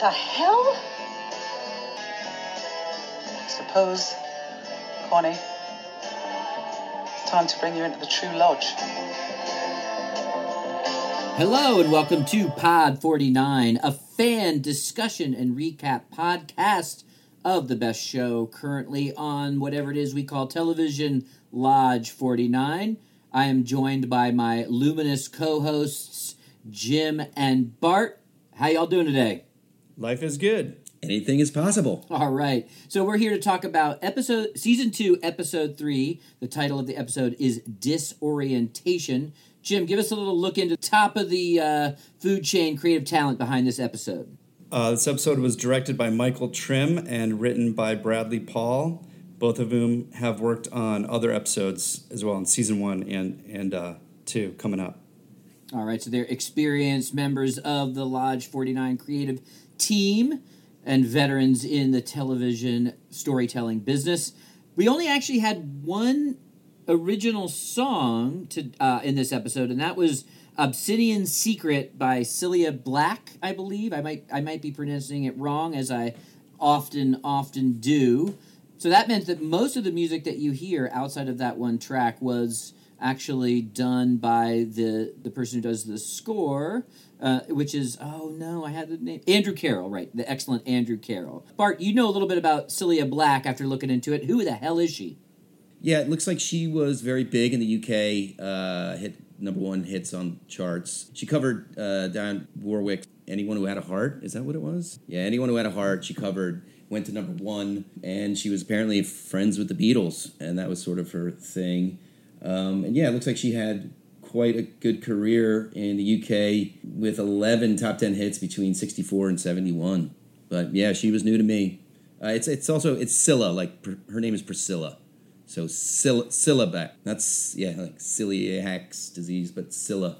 the hell? Suppose, Connie, it's time to bring you into the true lodge. Hello and welcome to Pod 49, a fan discussion and recap podcast of the best show currently on whatever it is we call television, Lodge 49. I am joined by my luminous co-hosts, Jim and Bart. How y'all doing today? Life is good. Anything is possible. All right. So we're here to talk about Season 2, Episode 3. The title of the episode is Disorientation. Jim, give us a little look into the top of the food chain creative talent behind this episode. This episode was directed by Michael Trim and written by Bradley Paul, both of whom have worked on other episodes as well in Season 1 and 2 coming up. All right, so they're experienced members of the Lodge 49 creative team and veterans in the television storytelling business. We only actually had one original song in this episode, and that was Obsidian Secret by Celia Black, I believe. I might be pronouncing it wrong, as I often do. So that meant that most of the music that you hear outside of that one track was actually done by the person who does the score, which is, Andrew Carroll, right, the excellent Andrew Carroll. Bart, you know a little bit about Celia Black after looking into it. Who the hell is she? Yeah, it looks like she was very big in the UK, hit number one hits on charts. She covered Diane Warwick, Anyone Who Had a Heart, is that what it was? Yeah, Anyone Who Had a Heart, she covered, went to number one, and she was apparently friends with the Beatles, and that was sort of her thing. And yeah, it looks like she had quite a good career in the UK with 11 top 10 hits between 64 and 71. But yeah, she was new to me. It's Scylla, like her name is Priscilla. So Scylla Black. That's, yeah, like celiac disease, but Scylla.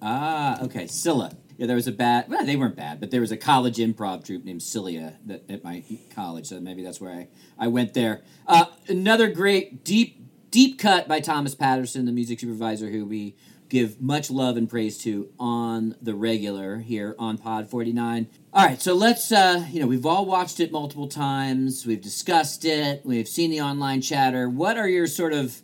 Ah, okay, Scylla. Yeah, there was they weren't bad, but there was a college improv troupe named Celia at my college, so maybe that's where I went there. Another great Deep Cut by Thomas Patterson, the music supervisor who we give much love and praise to on the regular here on Pod 49. All right, so let's, we've all watched it multiple times. We've discussed it. We've seen the online chatter. What are your sort of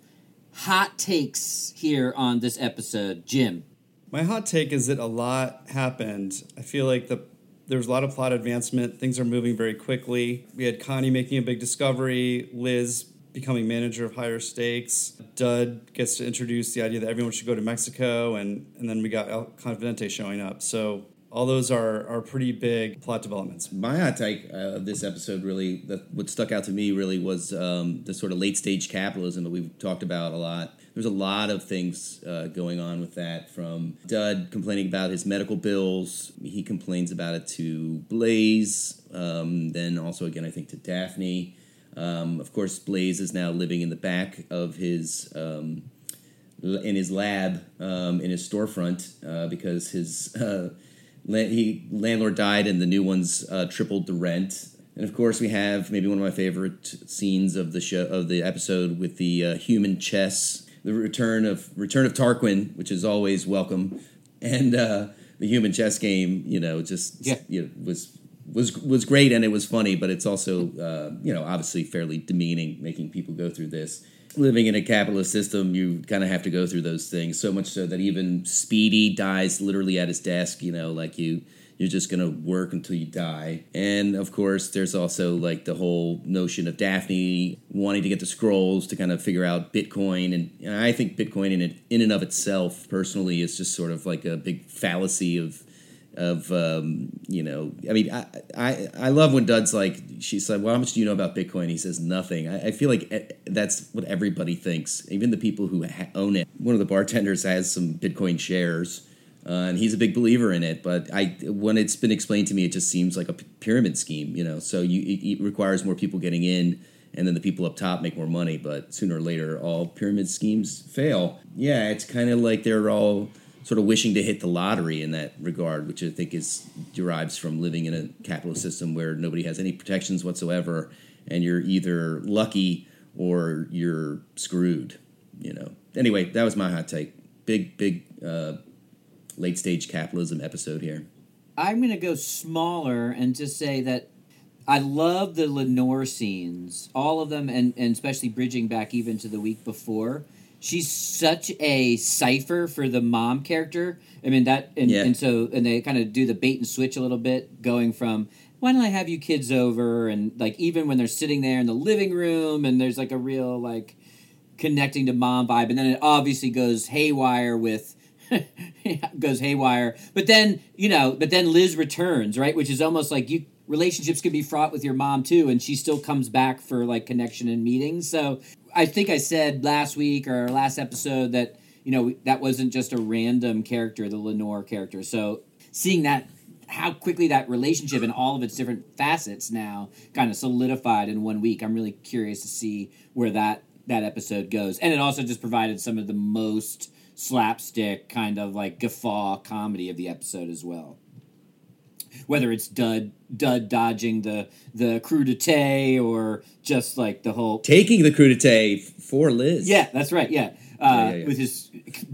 hot takes here on this episode, Jim? My hot take is that a lot happened. I feel like there was a lot of plot advancement. Things are moving very quickly. We had Connie making a big discovery, Liz becoming manager of higher stakes. Dud gets to introduce the idea that everyone should go to Mexico, and then we got El Confidente showing up. So all those are pretty big plot developments. My hot take of this episode what stuck out to me really was the sort of late-stage capitalism that we've talked about a lot. There's a lot of things going on with that, from Dud complaining about his medical bills. He complains about it to Blaze, then also again I think to Daphne. Of course, Blaze is now living in the back of his lab, in his storefront, because his landlord died and the new one's tripled the rent. And of course, we have maybe one of my favorite scenes of the show, of the episode, with the human chess, the return of Tarquin, which is always welcome, and the human chess game. Was great, and it was funny, but it's also, obviously fairly demeaning, making people go through this. Living in a capitalist system, you kind of have to go through those things, so much so that even Speedy dies literally at his desk, like you're just going to work until you die. And, of course, there's also, like, the whole notion of Daphne wanting to get the scrolls to kind of figure out Bitcoin. And I think Bitcoin in and of itself, personally, is just sort of like a big fallacy I love when Dud's like, she's like, well, how much do you know about Bitcoin? He says nothing. I feel like that's what everybody thinks, even the people who own it. One of the bartenders has some Bitcoin shares, and he's a big believer in it. But when it's been explained to me, it just seems like a pyramid scheme, So it requires more people getting in, and then the people up top make more money. But sooner or later, all pyramid schemes fail. Yeah, it's kind of like they're all sort of wishing to hit the lottery in that regard, which I think derives from living in a capitalist system where nobody has any protections whatsoever, and you're either lucky or you're screwed, Anyway, that was my hot take. Big late-stage capitalism episode here. I'm going to go smaller and just say that I love the Lenore scenes, all of them, and especially bridging back even to the week before. She's such a cipher for the mom character. I mean, that, and they kind of do the bait and switch a little bit, going from, why don't I have you kids over? And, like, even when they're sitting there in the living room and there's, like, a real, like, connecting to mom vibe. And then it obviously goes haywire with, But then, you know, Liz returns, right? Which is almost like you, relationships can be fraught with your mom, too. And she still comes back for, like, connection and meetings. So I think I said last week or last episode that, you know, that wasn't just a random character, the Lenore character. So seeing that, how quickly that relationship and all of its different facets now kind of solidified in 1 week. I'm really curious to see where that episode goes. And it also just provided some of the most slapstick kind of like guffaw comedy of the episode as well. Whether it's Dud dodging the crudité or just like the whole... Taking the crudité for Liz. Yeah, that's right, yeah. With his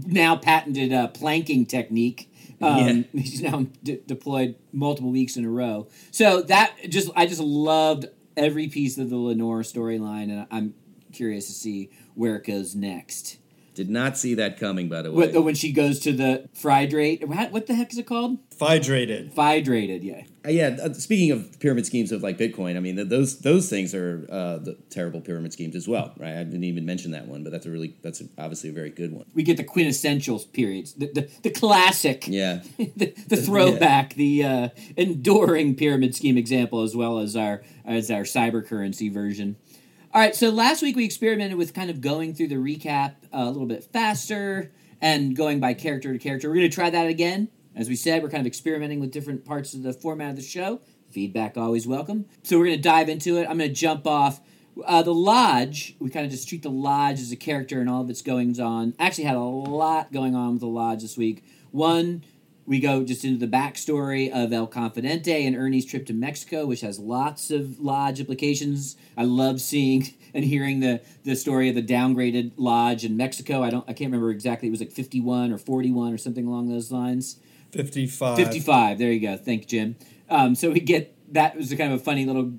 now patented planking technique. He's now deployed multiple weeks in a row. So that I just loved every piece of the Lenore storyline, and I'm curious to see where it goes next. Did not see that coming, by the way. When she goes to the Phydrate, what the heck is it called? Phydrated, yeah. Speaking of pyramid schemes of like Bitcoin, I mean those things are the terrible pyramid schemes as well, right? I didn't even mention that one, but that's obviously a very good one. We get the quintessential periods, the classic, the throwback, the enduring pyramid scheme example, as well as our cyber currency version. All right, so last week we experimented with kind of going through the recap a little bit faster and going by character to character. We're going to try that again. As we said, we're kind of experimenting with different parts of the format of the show. Feedback always welcome. So we're going to dive into it. I'm going to jump off. The Lodge, we kind of just treat the Lodge as a character and all of its goings on. Actually had a lot going on with the Lodge this week. One, we go just into the backstory of El Confidente and Ernie's trip to Mexico, which has lots of Lodge implications. I love seeing and hearing the story of the downgraded Lodge in Mexico. I can't remember exactly. It was like 51 or 41 or something along those lines. 55. There you go. Thank you, Jim. So we get that was kind of a funny little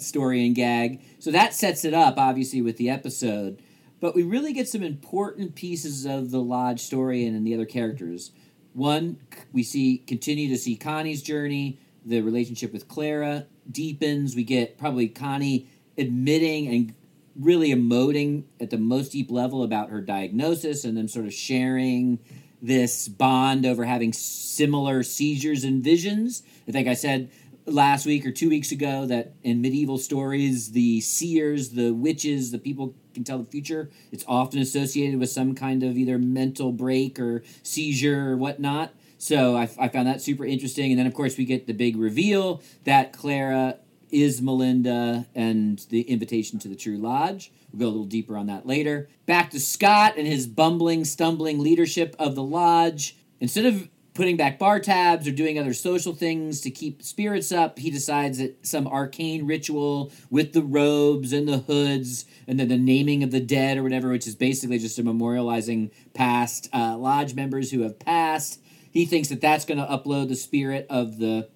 story and gag. So that sets it up, obviously, with the episode. But we really get some important pieces of the Lodge story and the other characters. One, we continue to see Connie's journey, the relationship with Clara deepens. We get probably Connie admitting and really emoting at the most deep level about her diagnosis and them sort of sharing this bond over having similar seizures and visions. I think I said last week or 2 weeks ago that in medieval stories, the seers, the witches, the people can tell the future. It's often associated with some kind of either mental break or seizure or whatnot. So I found that super interesting. And then, of course, we get the big reveal that Clara is Melinda and the invitation to the True Lodge. We'll go a little deeper on that later. Back to Scott and his bumbling, stumbling leadership of the Lodge. Instead of putting back bar tabs or doing other social things to keep spirits up, he decides that some arcane ritual with the robes and the hoods and then the naming of the dead or whatever, which is basically just a memorializing past Lodge members who have passed. He thinks that that's going to upload the spirit of the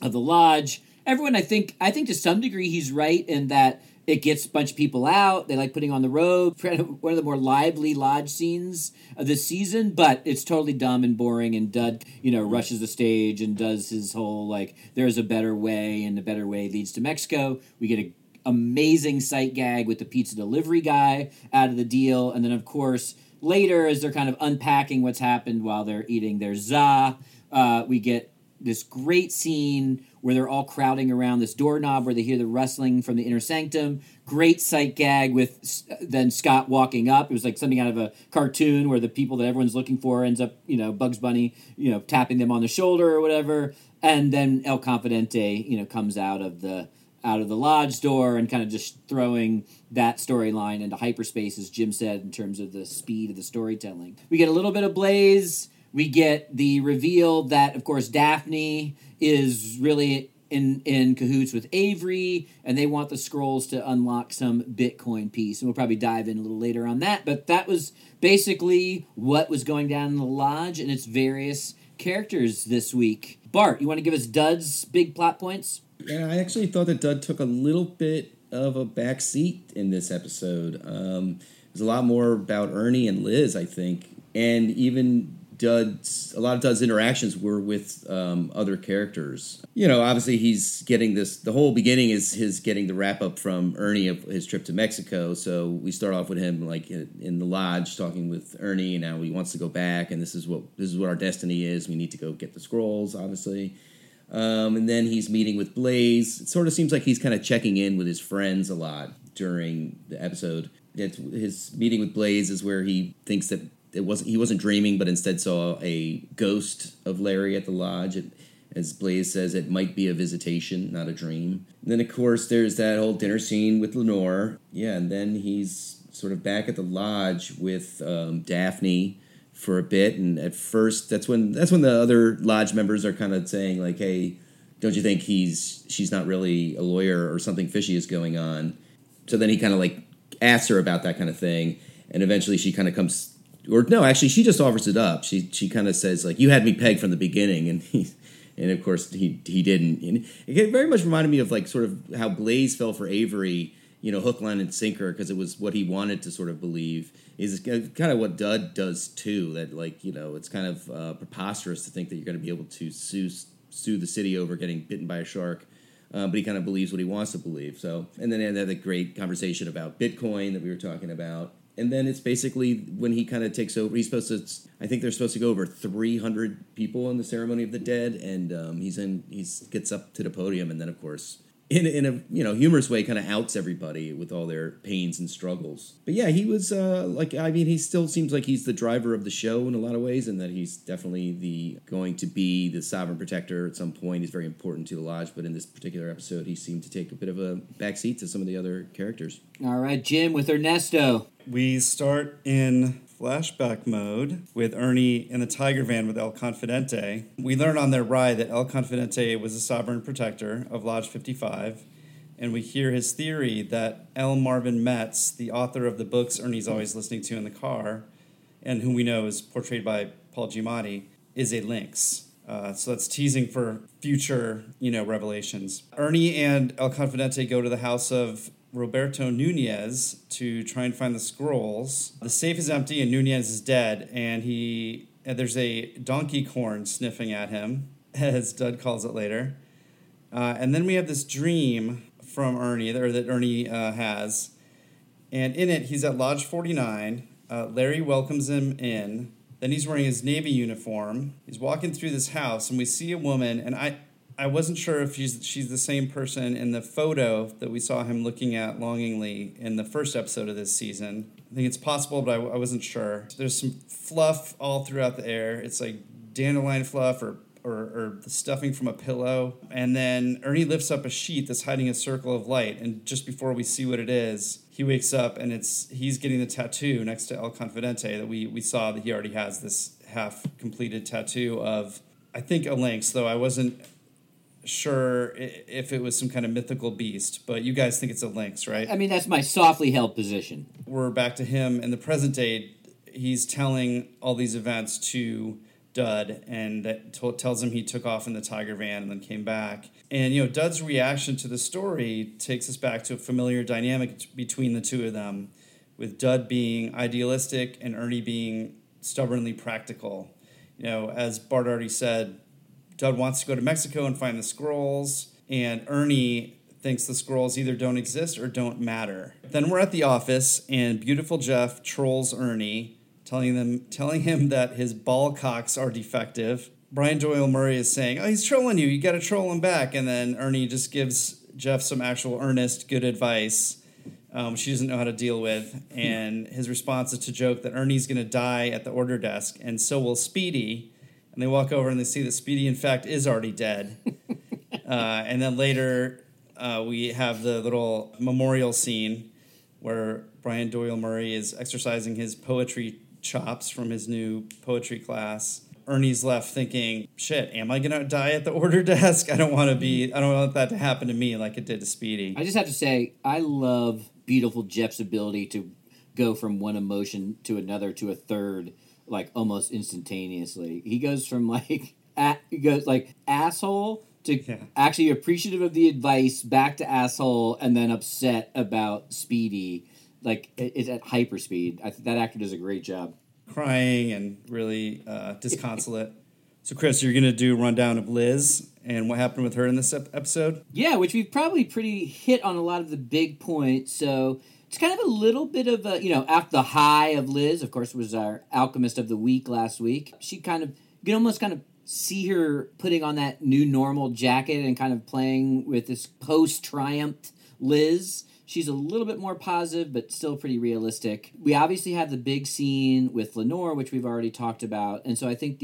Lodge. Everyone, I think to some degree he's right in that it gets a bunch of people out. They like putting on the robe. One of the more lively Lodge scenes of this season, but it's totally dumb and boring. And Dud, rushes the stage and does his whole, like, there's a better way, and the better way leads to Mexico. We get an amazing sight gag with the pizza delivery guy out of the deal. And then, of course, later, as they're kind of unpacking what's happened while they're eating their za, we get this great scene where they're all crowding around this doorknob where they hear the rustling from the inner sanctum. Great sight gag with then Scott walking up. It was like something out of a cartoon where the people that everyone's looking for ends up, Bugs Bunny, tapping them on the shoulder or whatever. And then El Confidente, comes out of the Lodge door and kind of just throwing that storyline into hyperspace, as Jim said, in terms of the speed of the storytelling. We get a little bit of Blaze. We get the reveal that, of course, Daphne is really in cahoots with Avery, and they want the scrolls to unlock some Bitcoin piece. And we'll probably dive in a little later on that. But that was basically what was going down in the Lodge and its various characters this week. Bart, you want to give us Dud's big plot points? Yeah, I actually thought that Dud took a little bit of a back seat in this episode. There's a lot more about Ernie and Liz, I think. And even a lot of Dud's interactions were with other characters. You know, obviously he's getting this, the whole beginning is his getting the wrap up from Ernie of his trip to Mexico. So we start off with him like in the lodge talking with Ernie and how he wants to go back. And this is what our destiny is. We need to go get the scrolls, obviously. And then he's meeting with Blaze. It sort of seems like he's kind of checking in with his friends a lot during the episode. His meeting with Blaze is where he thinks that he wasn't dreaming, but instead saw a ghost of Larry at the lodge. As Blaze says, it might be a visitation, not a dream. And then, of course, there's that whole dinner scene with Lenore. Yeah, and then he's sort of back at the lodge with Daphne for a bit. And at first, that's when the other lodge members are kind of saying, like, hey, don't you think she's not really a lawyer or something fishy is going on? So then he kind of, like, asks her about that kind of thing. And eventually she kind of comes... Or no, actually, she just offers it up. She kind of says, like, you had me pegged from the beginning. And of course, he didn't. And it very much reminded me of, like, sort of how Blaze fell for Avery, you know, hook, line, and sinker, because it was what he wanted to sort of believe. Is kind of what Dud does, too, that, like, you know, it's kind of preposterous to think that you're going to be able to sue the city over getting bitten by a shark. But he kind of believes what he wants to believe. So, and then they had that great conversation about Bitcoin that we were talking about. And then it's basically when he kind of takes over, he's supposed to, I think they're supposed to go over 300 people in the Ceremony of the Dead, and he gets up to the podium, and then, of course, in a you know, humorous way, kind of outs everybody with all their pains and struggles. But yeah, he was, he still seems like he's the driver of the show in a lot of ways, and that he's definitely going to be the sovereign protector at some point. He's very important to the Lodge, but in this particular episode, he seemed to take a bit of a backseat to some of the other characters. All right, Jim, with Ernesto. We start in flashback mode with Ernie in the Tiger Van with El Confidente. We learn on their ride that El Confidente was the sovereign protector of Lodge 55, and we hear his theory that L. Marvin Metz, the author of the books Ernie's always listening to in the car, and whom we know is portrayed by Paul Giamatti, is a lynx. So that's teasing for future, you know, revelations. Ernie and El Confidente go to the house of Roberto Nunez to try and find the scrolls. The safe is empty and Nunez is dead, and there's a donkey corn sniffing at him, as Dud calls it later. And then we have this dream from Ernie, or that Ernie has, and in it he's at Lodge 49. Larry welcomes him in. Then he's wearing his Navy uniform. He's walking through this house, and we see a woman, and I wasn't sure if she's the same person in the photo that we saw him looking at longingly in the first episode of this season. I think it's possible, but I wasn't sure. There's some fluff all throughout the air. It's like dandelion fluff or the stuffing from a pillow. And then Ernie lifts up a sheet that's hiding a circle of light. And just before we see what it is, he wakes up and he's getting the tattoo next to El Confidente that we saw that he already has this half-completed tattoo of, I think, a lynx, though I wasn't sure if it was some kind of mythical beast, but you guys think it's a lynx, right? I mean, that's my softly held position. We're back to him in the present day. He's telling all these events to Dud, and that tells him he took off in the Tiger Van and then came back. And, you know, Dud's reaction to the story takes us back to a familiar dynamic between the two of them, with Dud being idealistic and Ernie being stubbornly practical. You know, as Bart already said, Dud wants to go to Mexico and find the scrolls, and Ernie thinks the scrolls either don't exist or don't matter. Then we're at the office, and beautiful Jeff trolls Ernie, telling him that his ball cocks are defective. Brian Doyle Murray is saying, oh, he's trolling you. You got to troll him back. And then Ernie just gives Jeff some actual earnest, good advice she doesn't know how to deal with. And his response is to joke that Ernie's going to die at the order desk, and so will Speedy. And they walk over and they see that Speedy, in fact, is already dead. And then later we have the little memorial scene where Brian Doyle Murray is exercising his poetry chops from his new poetry class. Ernie's left thinking, shit, am I going to die at the order desk? I don't want that to happen to me like it did to Speedy. I just have to say, I love beautiful Jeff's ability to go from one emotion to another to a third like almost instantaneously. He goes from like asshole to actually appreciative of the advice, back to asshole, and then upset about Speedy. Like it's at hyper speed. I think that actor does a great job. Crying and really disconsolate. So, Chris, you're going to do a rundown of Liz and what happened with her in this episode? Yeah, which we've probably pretty hit on a lot of the big points. So it's kind of a little bit of a, you know, after the high of Liz, of course, was our Alchemist of the Week last week. She kind of, you can almost kind of see her putting on that new normal jacket and kind of playing with this post-triumphed Liz. She's a little bit more positive, but still pretty realistic. We obviously have the big scene with Lenore, which we've already talked about. And so I think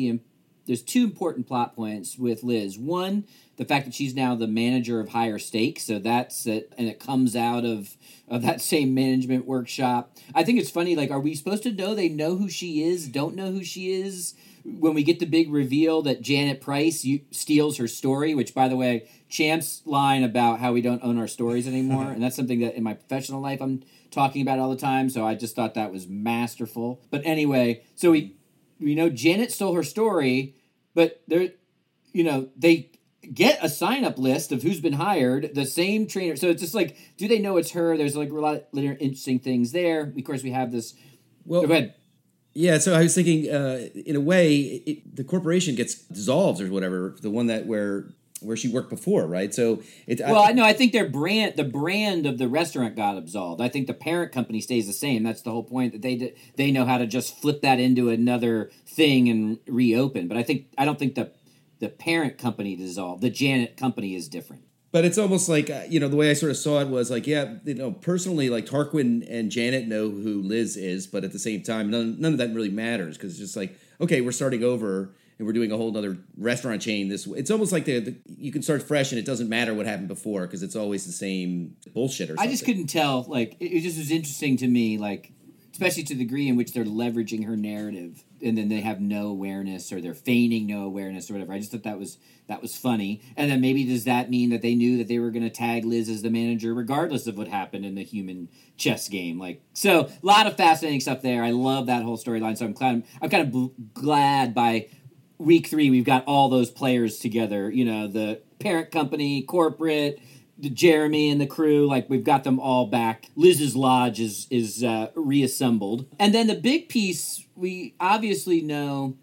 there's two important plot points with Liz. One, the fact that she's now the manager of Higher Stakes. So that's it. And it comes out of that same management workshop. I think it's funny. Like, are we supposed to know they know who she is, don't know who she is? When we get the big reveal that Janet Price steals her story, which, by the way, Champ's line about how we don't own our stories anymore, and that's something that in my professional life I'm talking about all the time, so I just thought that was masterful. But anyway, so we know Janet stole her story, but they're, you know, they get a sign-up list of who's been hired, the same trainer. So it's just like, do they know it's her? There's like a lot of interesting things there. Of course, we have this... Well, go ahead. Yeah, so I was thinking, in a way, the corporation gets dissolved or whatever, the one that where she worked before, right? So it's I think the brand of the restaurant got absolved. I think the parent company stays the same. That's the whole point, that they know how to just flip that into another thing and reopen. But I don't think the parent company dissolved. The Janet company is different. But it's almost like, you know, the way I sort of saw it was like, yeah, you know, personally, like Tarquin and Janet know who Liz is, but at the same time, none of that really matters because it's just like, okay, we're starting over and we're doing a whole other restaurant chain this way. It's almost like you can start fresh and it doesn't matter what happened before because it's always the same bullshit or something. I just couldn't tell. Like, it just was interesting to me, like, especially to the degree in which they're leveraging her narrative and then they have no awareness or they're feigning no awareness or whatever. I just thought that was funny. And then maybe does that mean that they knew that they were going to tag Liz as the manager regardless of what happened in the human chess game? Like, so a lot of fascinating stuff there. I love that whole storyline. So I'm kind of glad by week 3 we've got all those players together, you know, the parent company, corporate, Jeremy and the crew, like we've got them all back. Liz's lodge is reassembled. And then the big piece, we obviously know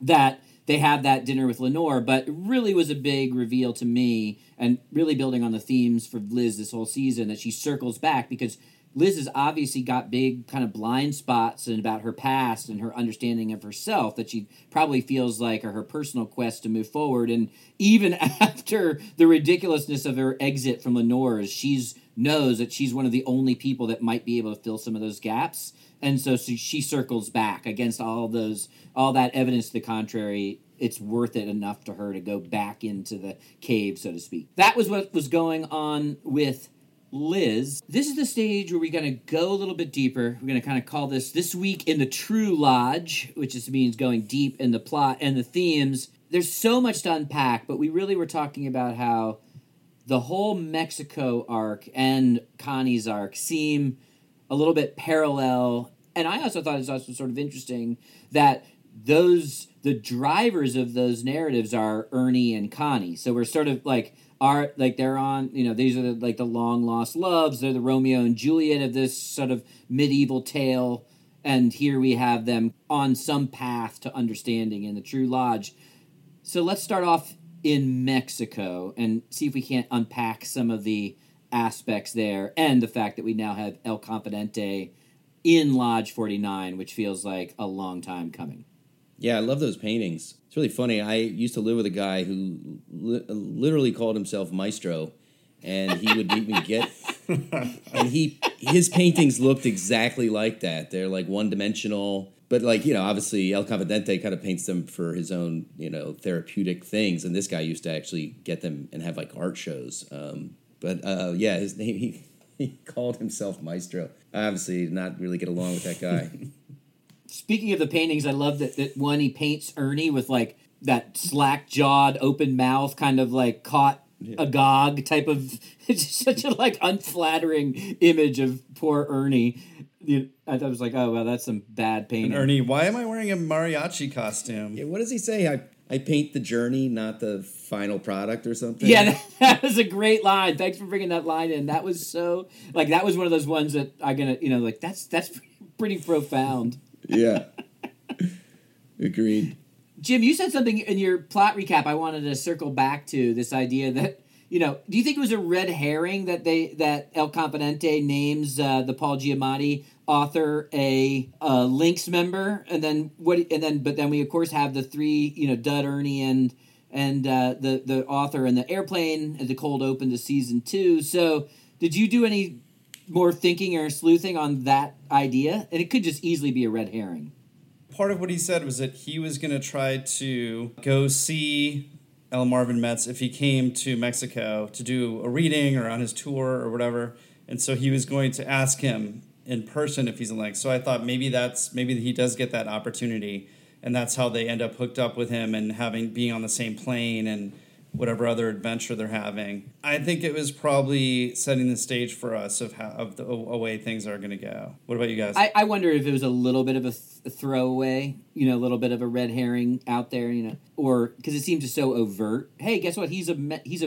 that they have that dinner with Lenore, but it really was a big reveal to me and really building on the themes for Liz this whole season that she circles back because Liz has obviously got big kind of blind spots and about her past and her understanding of herself that she probably feels like are her personal quest to move forward. And even after the ridiculousness of her exit from Lenore's, she knows that she's one of the only people that might be able to fill some of those gaps. And so she circles back against all that evidence to the contrary. It's worth it enough to her to go back into the cave, so to speak. That was what was going on with Liz. This is the stage where we're going to go a little bit deeper. We're going to kind of call this week in the True Lodge, which just means going deep in the plot and the themes. There's so much to unpack, but we really were talking about how the whole Mexico arc and Connie's arc seem a little bit parallel. And I also thought it was also sort of interesting that the drivers of those narratives are Ernie and Connie. So we're sort of like... are like they're on, you know, these are like the long lost loves. They're the Romeo and Juliet of this sort of medieval tale. And here we have them on some path to understanding in the True Lodge. So let's start off in Mexico and see if we can't unpack some of the aspects there. And the fact that we now have El Confidente in Lodge 49, which feels like a long time coming. Yeah, I love those paintings. It's really funny. I used to live with a guy who literally called himself Maestro, and he would make me get... and his paintings looked exactly like that. They're, like, one-dimensional. But, like, you know, obviously El Confidente kind of paints them for his own, you know, therapeutic things. And this guy used to actually get them and have, like, art shows. But his name... He called himself Maestro. I obviously did not really get along with that guy. Speaking of the paintings, I love that one, he paints Ernie with, like, that slack-jawed, open-mouth, kind of, like, caught agog type of... It's such a, like, unflattering image of poor Ernie. I was like, oh, well, that's some bad painting. And Ernie, why am I wearing a mariachi costume? Yeah, what does he say? I paint the journey, not the final product or something. Yeah, that was a great line. Thanks for bringing that line in. That was so, like, that was one of those ones that I'm going to, you know, like, that's pretty profound. Yeah. Agreed. Jim, you said something in your plot recap I wanted to circle back to, this idea that, you know, do you think it was a red herring that that El Confidente names the Paul Giamatti author a Lynx member, but then we of course have the three, you know, Dud, Ernie, and the author and the airplane as the cold open to season 2. So did you do any more thinking or sleuthing on that idea? And it could just easily be a red herring. Part of what he said was that he was going to try to go see L. Marvin Metz if he came to Mexico to do a reading or on his tour or whatever. And so he was going to ask him in person if he's in Lynx. So I thought maybe he does get that opportunity, and that's how they end up hooked up with him and being on the same plane and whatever other adventure they're having. I think it was probably setting the stage for us of the way things are going to go. What about you guys? I wonder if it was a little bit of a throwaway, you know, a little bit of a red herring out there, you know, or because it seemed just so overt. Hey, guess what? He's a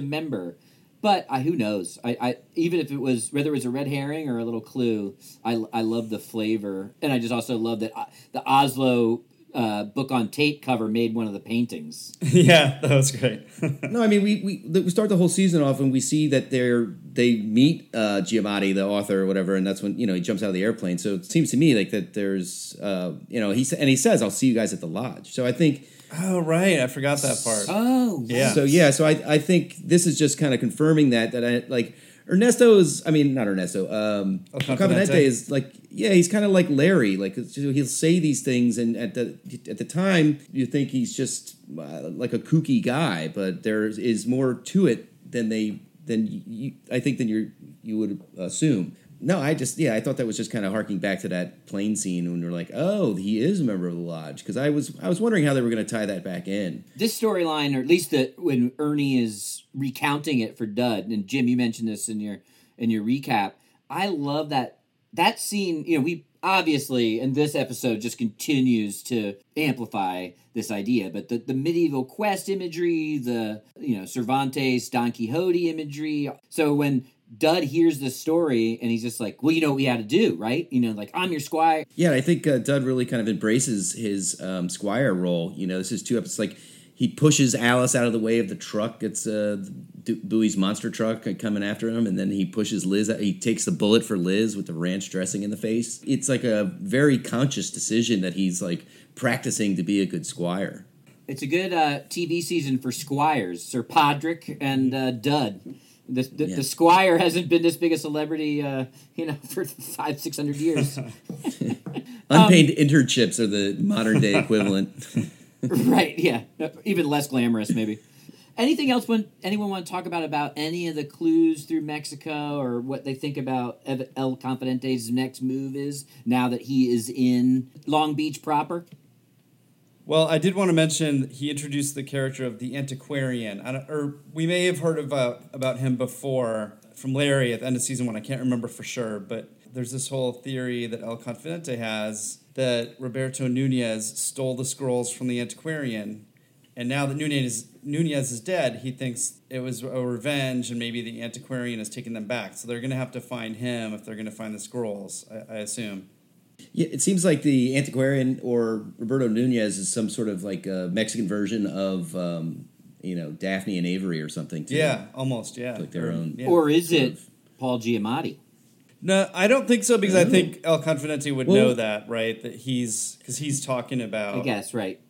member. But who knows? I even if it was, whether it was a red herring or a little clue, I love the flavor. And I just also love that the Oslo book on tape cover made one of the paintings. Yeah, that was great. No, I mean, we start the whole season off and we see that they meet Giamatti, the author or whatever, and that's when, you know, he jumps out of the airplane. So it seems to me like that there's, you know, he says, I'll see you guys at the lodge. So I think... Oh, right. I forgot that part. Oh, yeah. So I think this is just kind of confirming that I, like, El Confidente is like, yeah, he's kind of like Larry. Like, he'll say these things, and at the time, you think he's just like a kooky guy, but there is more to it than you would assume. No, I thought that was just kind of harking back to that plane scene when we were like, oh, he is a member of the lodge. Because I was wondering how they were going to tie that back in. This storyline, or at least when Ernie is recounting it for Dud, and Jim, you mentioned this in your recap, I love that scene. You know, we obviously, in this episode, just continues to amplify this idea. But the medieval quest imagery, the, you know, Cervantes, Don Quixote imagery. So when Dud hears the story and he's just like, well, you know what we had to do, right? You know, like, I'm your squire. Yeah, I think Dud really kind of embraces his squire role. You know, this is 2 episodes. Like, he pushes Alice out of the way of the truck. It's Bowie's monster truck coming after him. And then he pushes Liz. He takes the bullet for Liz with the ranch dressing in the face. It's like a very conscious decision that he's, like, practicing to be a good squire. It's a good TV season for squires, Sir Podrick and Dud. The squire hasn't been this big a celebrity, you know, for 500-600 years. Unpaid internships are the modern day equivalent. Right, yeah. Even less glamorous, maybe. Anything else anyone want to talk about any of the clues through Mexico or what they think about El Confidente's next move is now that he is in Long Beach proper? Well, I did want to mention he introduced the character of the Antiquarian. We may have heard about him before from Larry at the end of season 1. I can't remember for sure, but there's this whole theory that El Confidente has that Roberto Nunez stole the scrolls from the Antiquarian. And now that Nunez is dead, he thinks it was a revenge and maybe the Antiquarian has taken them back. So they're going to have to find him if they're going to find the scrolls, I assume. Yeah, it seems like the Antiquarian or Roberto Nunez is some sort of like a Mexican version of, you know, Daphne and Avery or something. Too. Yeah, almost, yeah. Like their own. Yeah. Or is it Paul Giamatti? No, I don't think so because I think El Confidente would know that, right? That because he's talking about... I guess, right.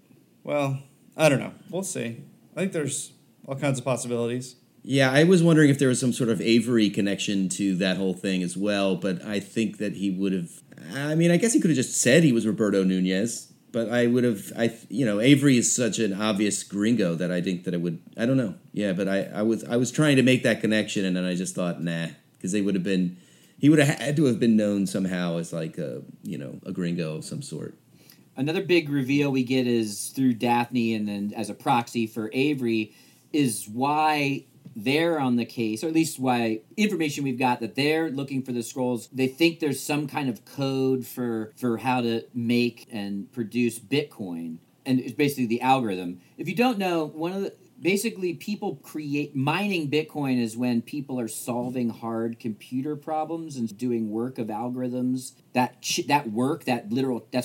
Well, I don't know. We'll see. I think there's all kinds of possibilities. Yeah, I was wondering if there was some sort of Avery connection to that whole thing as well, but I think that he would have... I mean, I guess he could have just said he was Roberto Nunez, but I would have, you know, Avery is such an obvious gringo that I think that it would, I don't know. Yeah, but I was trying to make that connection, and then I just thought, nah, because he would have had to have been known somehow as like a, you know, a gringo of some sort. Another big reveal we get is through Daphne and then as a proxy for Avery is why they're on the case, or at least why information we've got that they're looking for the scrolls. They think there's some kind of code for how to make and produce Bitcoin. And it's basically the algorithm. If you don't know, basically, people create... Mining Bitcoin is when people are solving hard computer problems and doing work of algorithms. That's why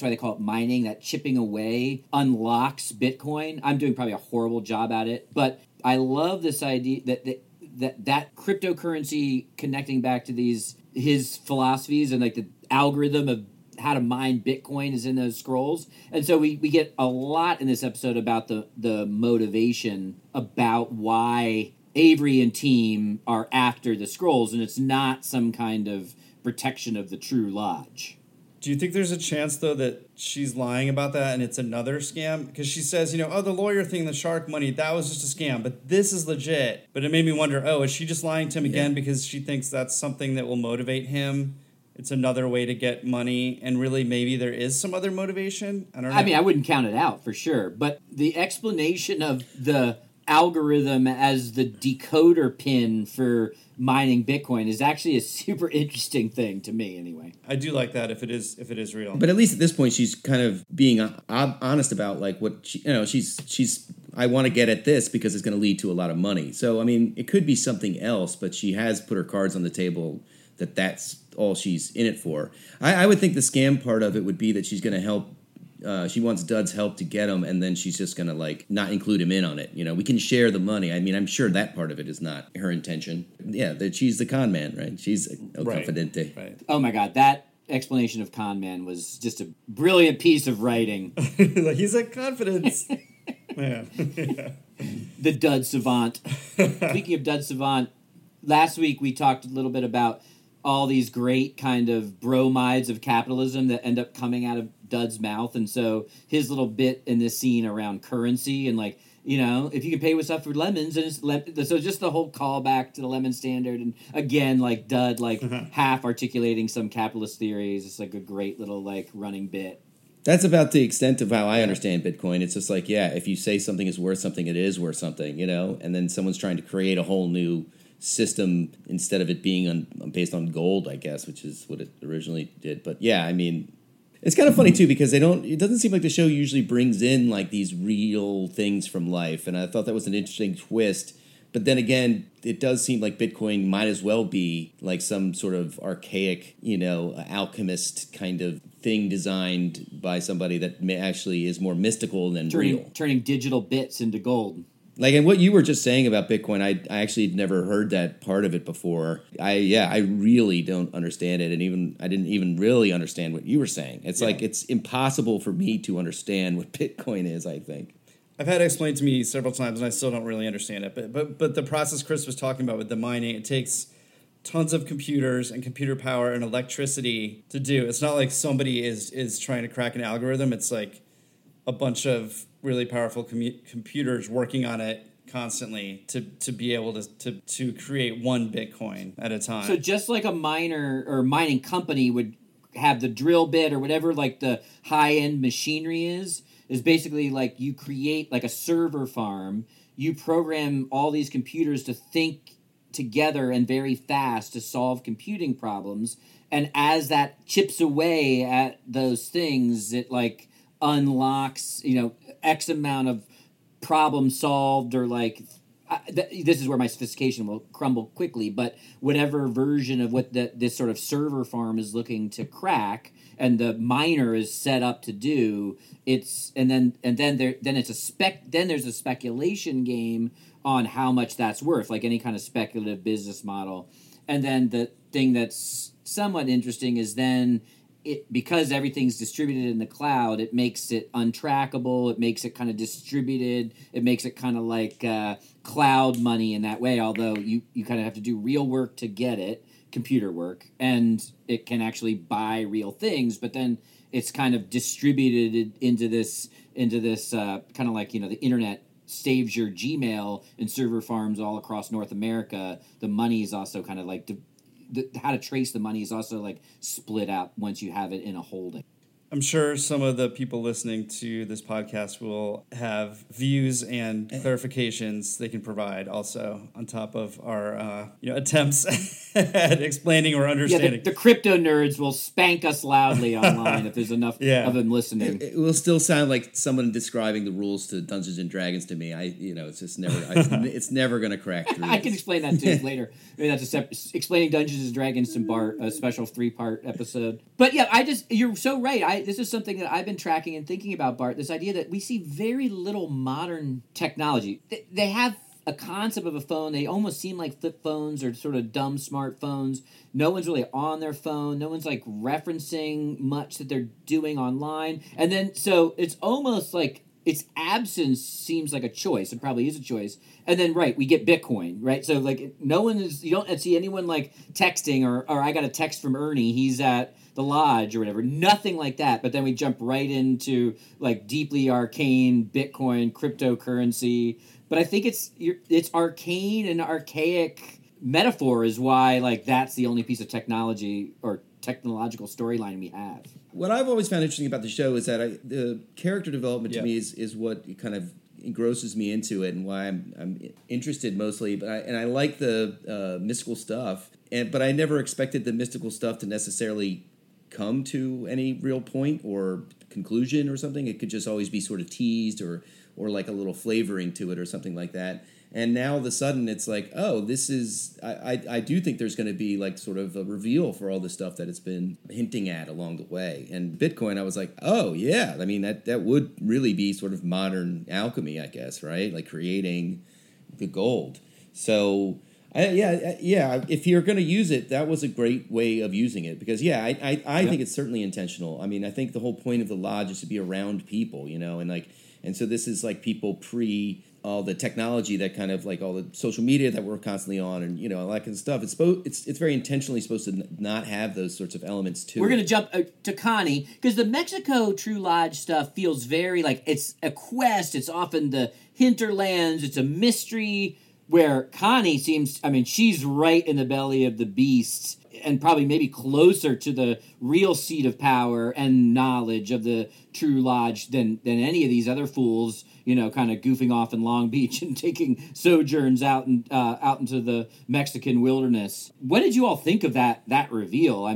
they call it mining, that chipping away unlocks Bitcoin. I'm doing probably a horrible job at it, but I love this idea that cryptocurrency connecting back to his philosophies and like the algorithm of how to mine Bitcoin is in those scrolls. And so we get a lot in this episode about the motivation about why Avery and team are after the scrolls, and it's not some kind of protection of the true Lodge. Do you think there's a chance, though, that she's lying about that and it's another scam? Because she says, the lawyer thing, the shark money, that was just a scam, but this is legit. But it made me wonder, is she just lying to him again because she thinks that's something that will motivate him? It's another way to get money, and really maybe there is some other motivation. I don't know. I mean, I wouldn't count it out for sure, but the explanation of the algorithm as the decoder pin for mining Bitcoin is actually a super interesting thing to me anyway. I do like that if it is real. But at least at this point, she's kind of being honest about like what she, she's I want to get at this because it's going to lead to a lot of money. So, I mean, it could be something else, but she has put her cards on the table that that's all she's in it for. I would think the scam part of it would be that she's going to help. She wants Dud's help to get him, and then she's just going to like not include him in on it. We can share the money. I mean, I'm sure that part of it is not her intention. Yeah, that she's the con man, right? She's El Confidente. Right. Oh my God, that explanation of con man was just a brilliant piece of writing. He's a confidence man. Yeah. The Dud savant. Speaking of Dud savant, last week we talked a little bit about all these great kind of bromides of capitalism that end up coming out of Dud's mouth. And so his little bit in this scene around currency and like, if you can pay with stuff for lemons, and so just the whole callback to the lemon standard. And again, like Dud, like half articulating some capitalist theories. It's like a great little like running bit. That's about the extent of how I understand Bitcoin. It's just like, if you say something is worth something, it is worth something, and then someone's trying to create a whole new system instead of it being based on gold, I guess, which is what it originally did. But yeah, I mean, it's kind of funny too because it doesn't seem like the show usually brings in like these real things from life, and I thought that was an interesting twist. But then again, it does seem like Bitcoin might as well be like some sort of archaic, alchemist kind of thing designed by somebody that actually is more mystical than real. Turning digital bits into gold. Like, and what you were just saying about Bitcoin, I actually had never heard that part of it before. I really don't understand it, and even I didn't even really understand what you were saying. It's like it's impossible for me to understand what Bitcoin is, I think. I've had it explained to me several times, and I still don't really understand it. But the process Chris was talking about with the mining, it takes tons of computers and computer power and electricity to do. It's not like somebody is trying to crack an algorithm. It's like a bunch of really powerful computers working on it constantly to be able to create one Bitcoin at a time. So just like a miner or mining company would have the drill bit or whatever, like the high-end machinery is basically like you create like a server farm. You program all these computers to think together and very fast to solve computing problems. And as that chips away at those things, it like unlocks, X amount of problem solved, or like this is where my sophistication will crumble quickly, but whatever version of what this sort of server farm is looking to crack and the miner is set up to do, there's a speculation game on how much that's worth, like any kind of speculative business model. And then the thing that's somewhat interesting is then because everything's distributed in the cloud, it makes it untrackable. It makes it kind of distributed. It makes it kind of like cloud money in that way, although you kind of have to do real work to get it, computer work, and it can actually buy real things. But then it's kind of distributed into this kind of like, the internet saves your Gmail and server farms all across North America. The money is also kind of like how to trace the money is also like split out once you have it in a holding. I'm sure some of the people listening to this podcast will have views and clarifications they can provide also on top of our attempts at explaining or understanding. Yeah, the crypto nerds will spank us loudly online if there's enough of them listening. It will still sound like someone describing the rules to Dungeons and Dragons to me. It's never going to crack through. I can explain that too later. I mean, that's explaining Dungeons and Dragons to Bart, a special 3-part episode. But yeah, you're so right. This is something that I've been tracking and thinking about, Bart, this idea that we see very little modern technology. They have a concept of a phone. They almost seem like flip phones or sort of dumb smartphones. No one's really on their phone. No one's like referencing much that they're doing online. And then so it's almost like its absence seems like a choice. It probably is a choice. And then, we get Bitcoin, right? So, you don't see anyone, texting or I got a text from Ernie. He's at the Lodge or whatever. Nothing like that. But then we jump right into, deeply arcane Bitcoin, cryptocurrency. But I think it's arcane and archaic metaphor is why, that's the only piece of technology or technological storyline we have. What I've always found interesting about the show is that the character development to me is what kind of engrosses me into it and why I'm interested mostly. But I like the mystical stuff, but I never expected the mystical stuff to necessarily come to any real point or conclusion or something. It could just always be sort of teased or like a little flavoring to it or something like that. And now all of a sudden it's like, oh, this is – I do think there's going to be sort of a reveal for all the stuff that it's been hinting at along the way. And Bitcoin, I was like, oh, yeah. I mean that would really be sort of modern alchemy, I guess, right? Like creating the gold. So, if you're going to use it, that was a great way of using it because, I think it's certainly intentional. I mean, I think the whole point of the Lodge is to be around people, and so this is people pre – all the technology that kind of all the social media that we're constantly on and, all that kind of stuff. It's very intentionally supposed to not have those sorts of elements too. We're going to jump to Connie because the Mexico True Lodge stuff feels very it's a quest. It's often the hinterlands. It's a mystery where Connie seems, she's right in the belly of the beast and probably maybe closer to the real seat of power and knowledge of the True Lodge than any of these other fools, kind of goofing off in Long Beach and taking sojourns out into the Mexican wilderness. What did you all think of that reveal? I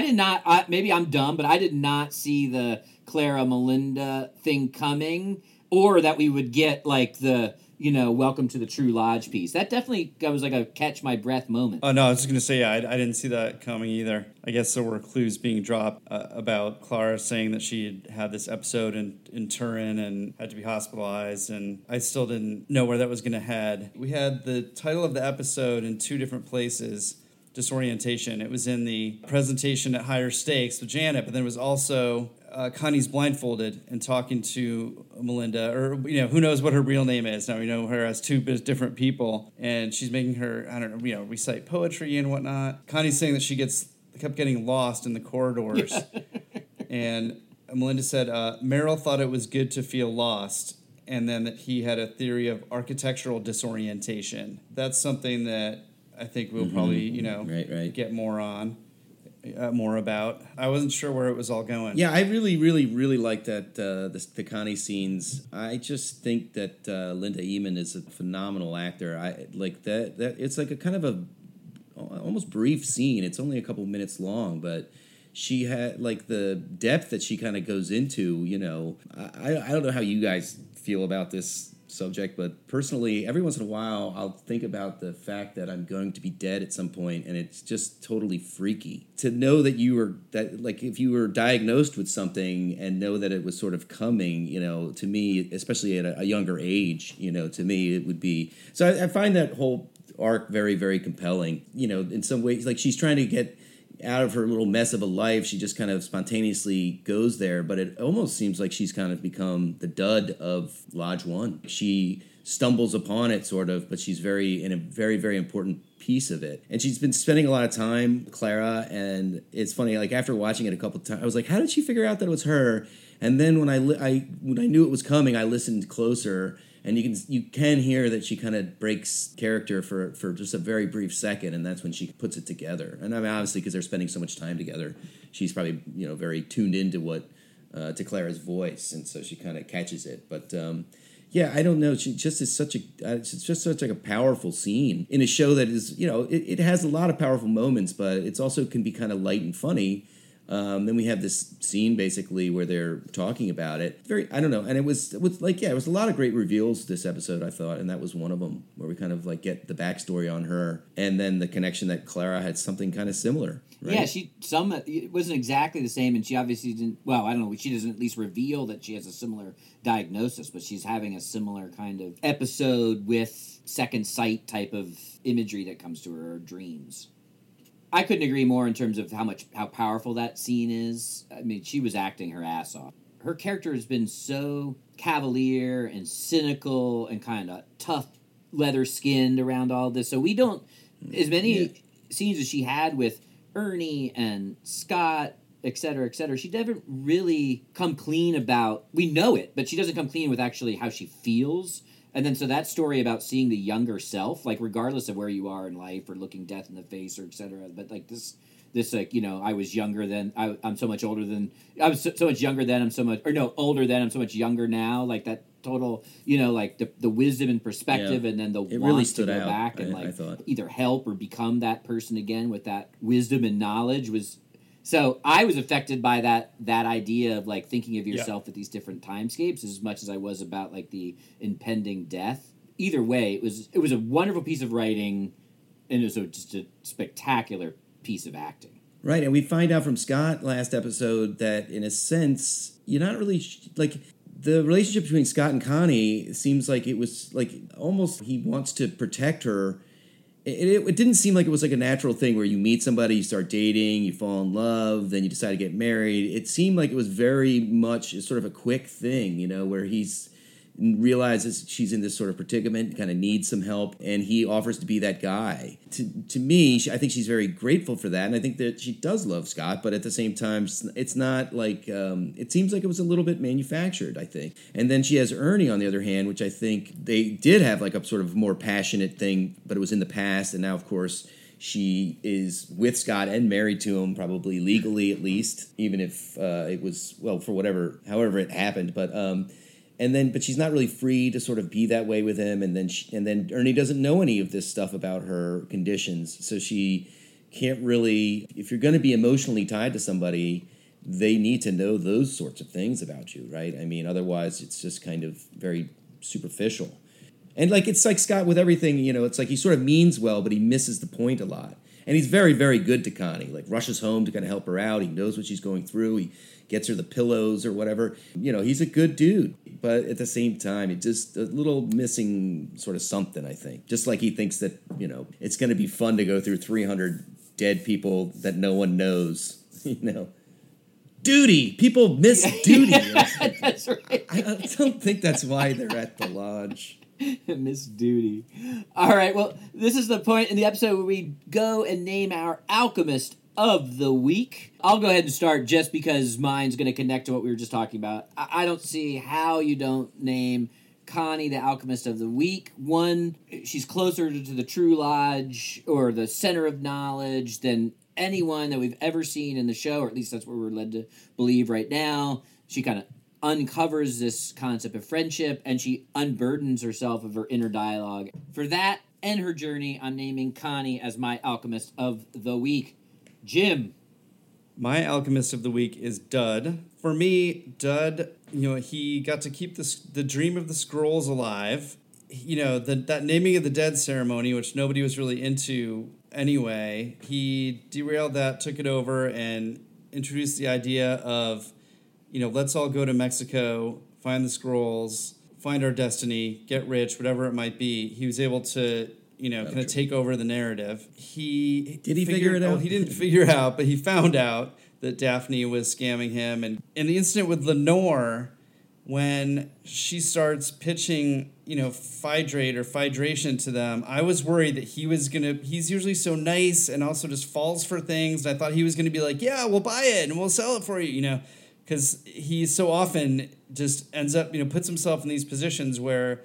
did not, maybe I'm dumb, but I did not see the Clara Melinda thing coming or that we would get the... welcome to the True Lodge piece. That definitely was a catch my breath moment. Oh, no, I was just going to say, I didn't see that coming either. I guess there were clues being dropped about Clara saying that she had this episode in Turin and had to be hospitalized, and I still didn't know where that was going to head. We had the title of the episode in 2 different places, Disorientation. It was in the presentation at Higher Stakes with Janet, but then it was also... Connie's blindfolded and talking to Melinda, or, who knows what her real name is. Now we know her as 2 different people, and she's making her, recite poetry and whatnot. Connie's saying that she kept getting lost in the corridors. Yeah. And Melinda said, Merrill thought it was good to feel lost, and then that he had a theory of architectural disorientation. That's something that I think we'll probably, get more on. More about. I wasn't sure where it was all going. Yeah, I really, really, really like that the Connie scenes. I just think that Linda Eman is a phenomenal actor. I like that. That it's like a kind of a almost brief scene. It's only a couple minutes long, but she had the depth that she kind of goes into. I don't know how you guys feel about this subject, but personally, every once in a while, I'll think about the fact that I'm going to be dead at some point, and it's just totally freaky to know that if you were diagnosed with something and know that it was sort of coming. To me, especially at a younger age, to me it would be. So I find that whole arc very, very compelling. In some ways, she's trying to get out of her little mess of a life. She just kind of spontaneously goes there, but it almost seems like she's kind of become the dud of Lodge 1. She stumbles upon it sort of, but she's in a very, very important piece of it. And she's been spending a lot of time, Clara, and it's funny, after watching it a couple of times, I was like, how did she figure out that it was her? And then when I knew it was coming, I listened closer. And you can hear that she kind of breaks character for just a very brief second, and that's when she puts it together. And I mean, obviously, because they're spending so much time together, she's probably, you know, very tuned into what to Clara's voice, and so she kind of catches it. But yeah, I don't know. She just is such a it's just such like a powerful scene in a show that is, you know, it has a lot of powerful moments, but it's also can be kind of light and funny. Then we have this scene basically where they're talking about it. Very, I don't know. And it was a lot of great reveals this episode, I thought. And that was one of them where we kind of like get the backstory on her and then the connection that Clara had something kind of similar. Right? Yeah. It wasn't exactly the same. And she obviously didn't, well, I don't know. She doesn't at least reveal that she has a similar diagnosis, but she's having a similar kind of episode with second sight type of imagery that comes to her, or dreams. I couldn't agree more in terms of how powerful that scene is. I mean, she was acting her ass off. Her character has been so cavalier and cynical and kind of tough, leather-skinned around all this. So we don't, as many scenes as she had with Ernie and Scott, et cetera, she doesn't really come clean about, we know it, but she doesn't come clean with actually how she feels. And then so that story about seeing the younger self, like regardless of where you are in life or looking death in the face or et cetera, but like this like, you know, I was younger than, I'm so much older than, I was so much younger than, I'm so much, or no, older than, I'm so much younger now, like that total, you know, like the wisdom and perspective and then the it want really stood to go out, back and I thought. Either help or become that person again with that wisdom and knowledge was, so I was affected by that idea of like thinking of yourself at these different timescapes as much as I was about like the impending death. Either way, it was a wonderful piece of writing, and it was just a spectacular piece of acting. Right, and we find out from Scott last episode that in a sense you're not really like the relationship between Scott and Connie seems like it was like almost he wants to protect her. It didn't seem like it was like a natural thing where you meet somebody, you start dating, you fall in love, then you decide to get married. It seemed like it was very much sort of a quick thing, you know, where he's realizes she's in this sort of predicament, kind of needs some help, and he offers to be that guy. To me, I think she's very grateful for that, and I think that she does love Scott, but at the same time, it's not like, it seems like it was a little bit manufactured, I think. And then she has Ernie, on the other hand, which I think they did have like a sort of more passionate thing, but it was in the past, and now, of course, she is with Scott and married to him, probably legally at least, even if it was, well, for whatever, however it happened, but... But she's not really free to sort of be that way with him. And then Ernie doesn't know any of this stuff about her conditions. So she can't really, if you're going to be emotionally tied to somebody, they need to know those sorts of things about you, right? I mean, otherwise it's just kind of very superficial. And like, it's like Scott with everything, you know, it's like he sort of means well, but he misses the point a lot. And he's very, very good to Connie, like rushes home to kind of help her out. He knows what she's going through. He gets her the pillows or whatever. You know, he's a good dude. But at the same time, it's just a little missing sort of something, I think. Just like he thinks that, you know, it's going to be fun to go through 300 dead people that no one knows, you know. Duty! People miss duty. That's right. I don't think that's why they're at the lodge. Miss Duty. All right, well, this is the point in the episode where we go and name our Alchemist of the Week. I'll go ahead and start just because mine's going to connect to what we were just talking about. I don't see how you don't name Connie the Alchemist of the Week. One, she's closer to the True Lodge or the Center of Knowledge than anyone that we've ever seen in the show, or at least that's what we're led to believe right now. She kind of uncovers this concept of friendship, and she unburdens herself of her inner dialogue. For that and her journey, I'm naming Connie as my Alchemist of the Week. Jim? My Alchemist of the Week is Dud. For me, Dud, you know, he got to keep the dream of the Skrulls alive. You know, that naming of the dead ceremony, which nobody was really into anyway, he derailed that, took it over, and introduced the idea of, you know, let's all go to Mexico, find the Skrulls, find our destiny, get rich, whatever it might be. He was able to, you know, kind of take over the narrative. Did he figure it out? He didn't figure it out, but he found out that Daphne was scamming him. And in the incident with Lenore, when she starts pitching, you know, Phydrate or Phydration to them, I was worried that he's usually so nice and also just falls for things. And I thought he was going to be like, yeah, we'll buy it and we'll sell it for you, you know. Because he so often just ends up, you know, puts himself in these positions where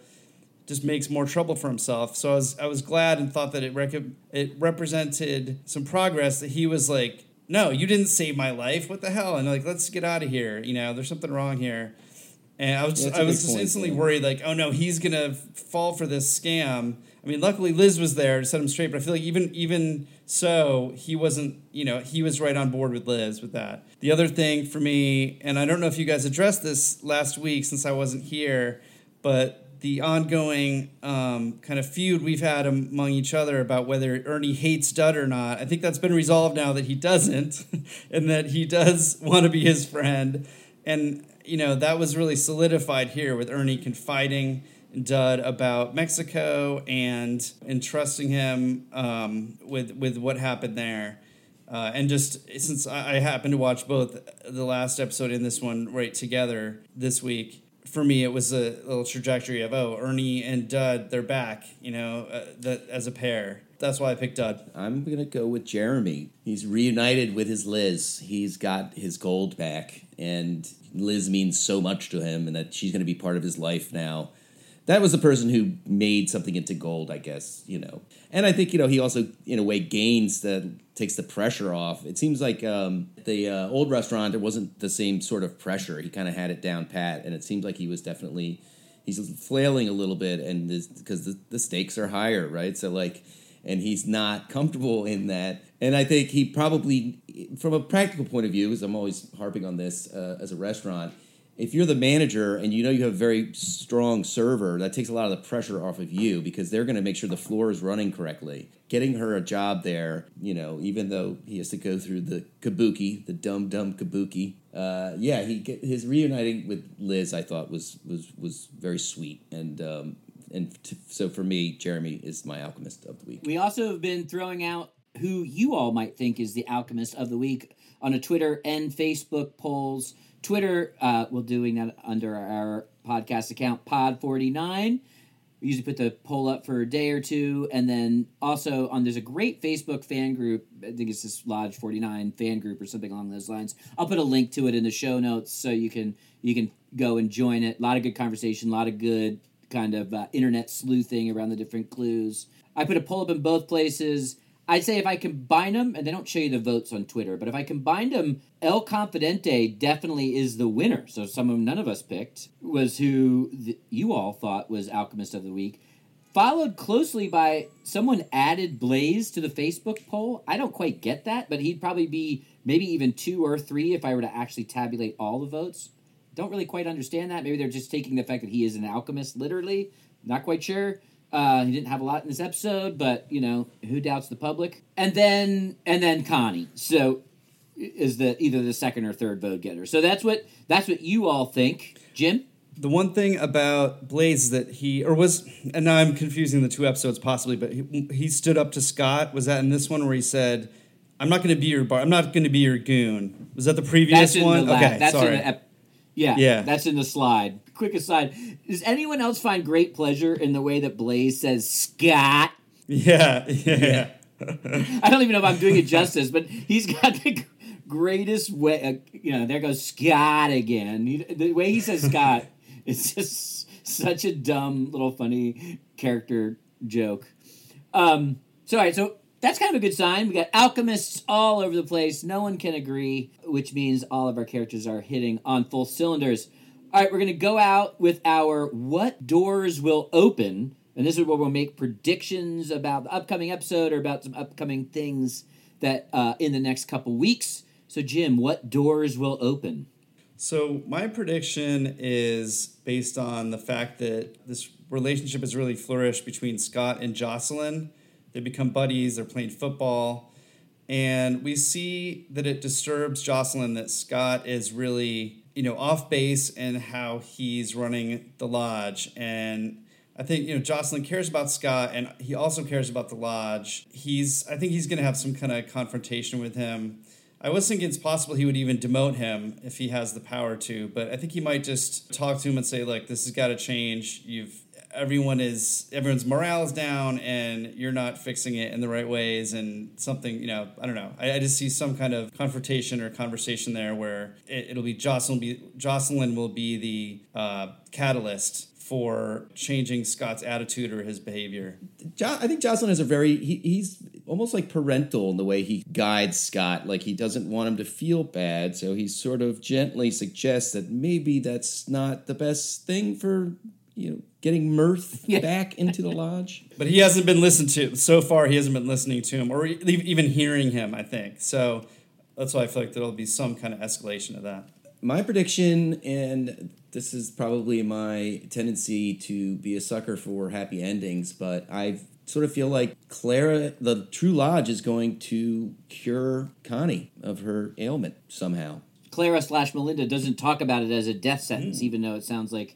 just makes more trouble for himself. So I was glad and thought that it represented some progress, that he was like, no, you didn't save my life. What the hell? And like, let's get out of here. You know, there's something wrong here. And I was just instantly worried, like, oh no, he's going to fall for this scam. I mean, luckily Liz was there to set him straight, but I feel like even so, he wasn't, you know, he was right on board with Liz with that. The other thing for me, and I don't know if you guys addressed this last week since I wasn't here, but the ongoing kind of feud we've had among each other about whether Ernie hates Dud or not. I think that's been resolved now that he doesn't and that he does want to be his friend. And, you know, that was really solidified here with Ernie confiding in Dud about Mexico and entrusting him with what happened there. And just since I happened to watch both the last episode and this one right together this week, for me, it was a little trajectory of, oh, Ernie and Dud, they're back, you know, as a pair. That's why I picked Dud. I'm going to go with Jeremy. He's reunited with his Liz. He's got his gold back, and Liz means so much to him, and that she's going to be part of his life now. That was the person who made something into gold, I guess, you know. And I think, you know, he also, in a way, takes the pressure off. It seems like the old restaurant, it wasn't the same sort of pressure. He kind of had it down pat, and it seems like he's flailing a little bit, and because the stakes are higher, right? So, like, and he's not comfortable in that. And I think he probably, from a practical point of view, because I'm always harping on this as a restaurant, if you're the manager and you know you have a very strong server, that takes a lot of the pressure off of you because they're going to make sure the floor is running correctly. Getting her a job there, you know, even though he has to go through the kabuki, the dumb kabuki. His reuniting with Liz, I thought, was very sweet. And so for me, Jeremy is my alchemist of the week. We also have been throwing out who you all might think is the alchemist of the week on a Twitter and Facebook polls. Twitter, we're doing that under our podcast account, Pod 49. We usually put the poll up for a day or two. And then also there's a great Facebook fan group. I think it's this Lodge 49 fan group or something along those lines. I'll put a link to it in the show notes so you can go and join it. A lot of good conversation, a lot of good kind of internet sleuthing around the different clues. I put a poll up in both places. I'd say if I combine them, and they don't show you the votes on Twitter, but if I combined them, El Confidente definitely is the winner. So someone none of us picked was who you all thought was Alchemist of the Week. Followed closely by someone added Blaze to the Facebook poll. I don't quite get that, but he'd probably be maybe even 2 or 3 if I were to actually tabulate all the votes. Don't really quite understand that. Maybe they're just taking the fact that he is an alchemist, literally. Not quite sure. He didn't have a lot in this episode, but, you know, who doubts the public? And then Connie. So is either the second or third vote getter. So that's what you all think. Jim? The one thing about Blaze that and now I'm confusing the two episodes possibly, but he stood up to Scott. Was that in this one where he said, I'm not going to be your I'm not going to be your goon. Was that the previous one? Okay, that's sorry. Yeah, that's in the slide. Quick aside, does anyone else find great pleasure in the way that Blaze says, Scott? Yeah. I don't even know if I'm doing it justice, but he's got the greatest way, there goes Scott again. The way he says Scott is just such a dumb little funny character joke. So that's kind of a good sign. We got alchemists all over the place. No one can agree, which means all of our characters are hitting on full cylinders. All right, we're going to go out with our What Doors Will Open, and this is where we'll make predictions about the upcoming episode or about some upcoming things that in the next couple weeks. So, Jim, what doors will open? So my prediction is based on the fact that this relationship has really flourished between Scott and Jocelyn. They become buddies, they're playing football, and we see that it disturbs Jocelyn that Scott is really, off base in how he's running the lodge. And I think, Jocelyn cares about Scott, and he also cares about the lodge. I think he's going to have some kind of confrontation with him. I was thinking it's possible he would even demote him if he has the power to, but I think he might just talk to him and say, like, this has got to change. Everyone's morale is down and you're not fixing it in the right ways and something, I don't know. I just see some kind of confrontation or conversation there where it'll be Jocelyn will be the catalyst for changing Scott's attitude or his behavior? I think Jocelyn has a very... He's almost like parental in the way he guides Scott. Like, he doesn't want him to feel bad, so he sort of gently suggests that maybe that's not the best thing for, you know, getting mirth back into the lodge. But he hasn't been listened to. So far, he hasn't been listening to him or even hearing him, I think. So that's why I feel like there'll be some kind of escalation of that. My prediction, and this is probably my tendency to be a sucker for happy endings, but I sort of feel like Clara, the True Lodge, is going to cure Connie of her ailment somehow. Clara/Melinda doesn't talk about it as a death sentence, even though it sounds like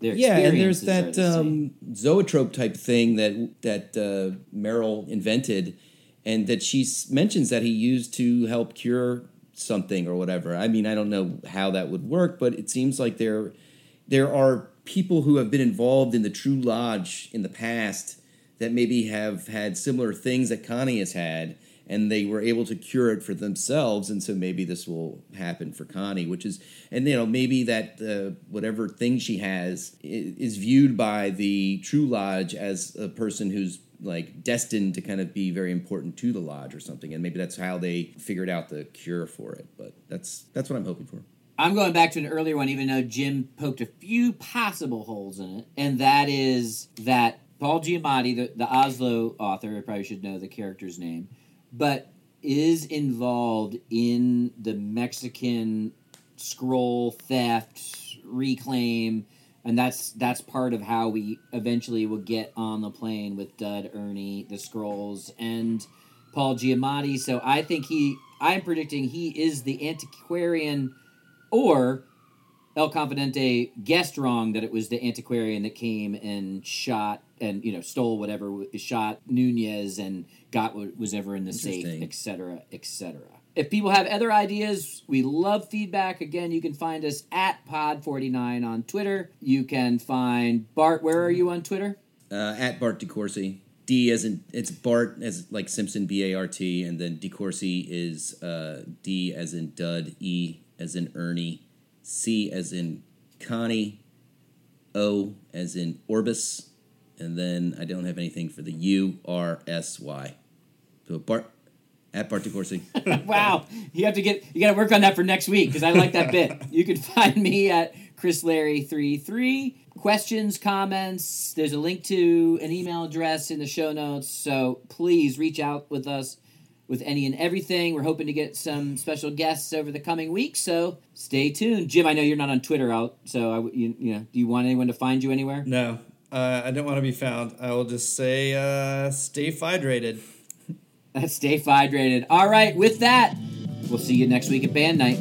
their experiences are the same. Yeah, and there's that zoetrope type thing that Merrill invented, and that she mentions that he used to help cure something or whatever. I mean, I don't know how that would work, but it seems like there are people who have been involved in the True Lodge in the past that maybe have had similar things that Connie has had, and they were able to cure it for themselves, and so maybe this will happen for Connie, which is, and you know, maybe that whatever thing she has is viewed by the True Lodge as a person who's like destined to kind of be very important to the lodge or something, and maybe that's how they figured out the cure for it. But that's what I'm hoping for. I'm going back to an earlier one, even though Jim poked a few possible holes in it, and that is that Paul Giamatti, the Oslo author, I probably should know the character's name, but is involved in the Mexican scroll theft reclaim. And that's part of how we eventually will get on the plane with Dud, Ernie, the Skrulls, and Paul Giamatti. So I think I'm predicting he is the Antiquarian or El Confidente guessed wrong that it was the Antiquarian that came and shot and, you know, stole whatever, shot Nunez and got what was ever in the safe, et cetera, et cetera. If people have other ideas, we love feedback. Again, you can find us at Pod 49 on Twitter. You can find Bart. Where are you on Twitter? At Bart DeCourcy. D as in, it's Bart as like Simpson, B-A-R-T, and then DeCourcy is D as in Dud, E as in Ernie, C as in Connie, O as in Orbis, and then I don't have anything for the U-R-S-Y. So Bart. At Bart DeCourcy. Wow. You got to work on that for next week because I like that bit. You can find me at ChrisLarry33. Questions, comments, there's a link to an email address in the show notes. So please reach out with us with any and everything. We're hoping to get some special guests over the coming week. So stay tuned. Jim, I know you're not on Twitter out. So do you want anyone to find you anywhere? No, I don't want to be found. I will just say stay Phydrated. Stay Phydrated. All right, with that, we'll see you next week at band night.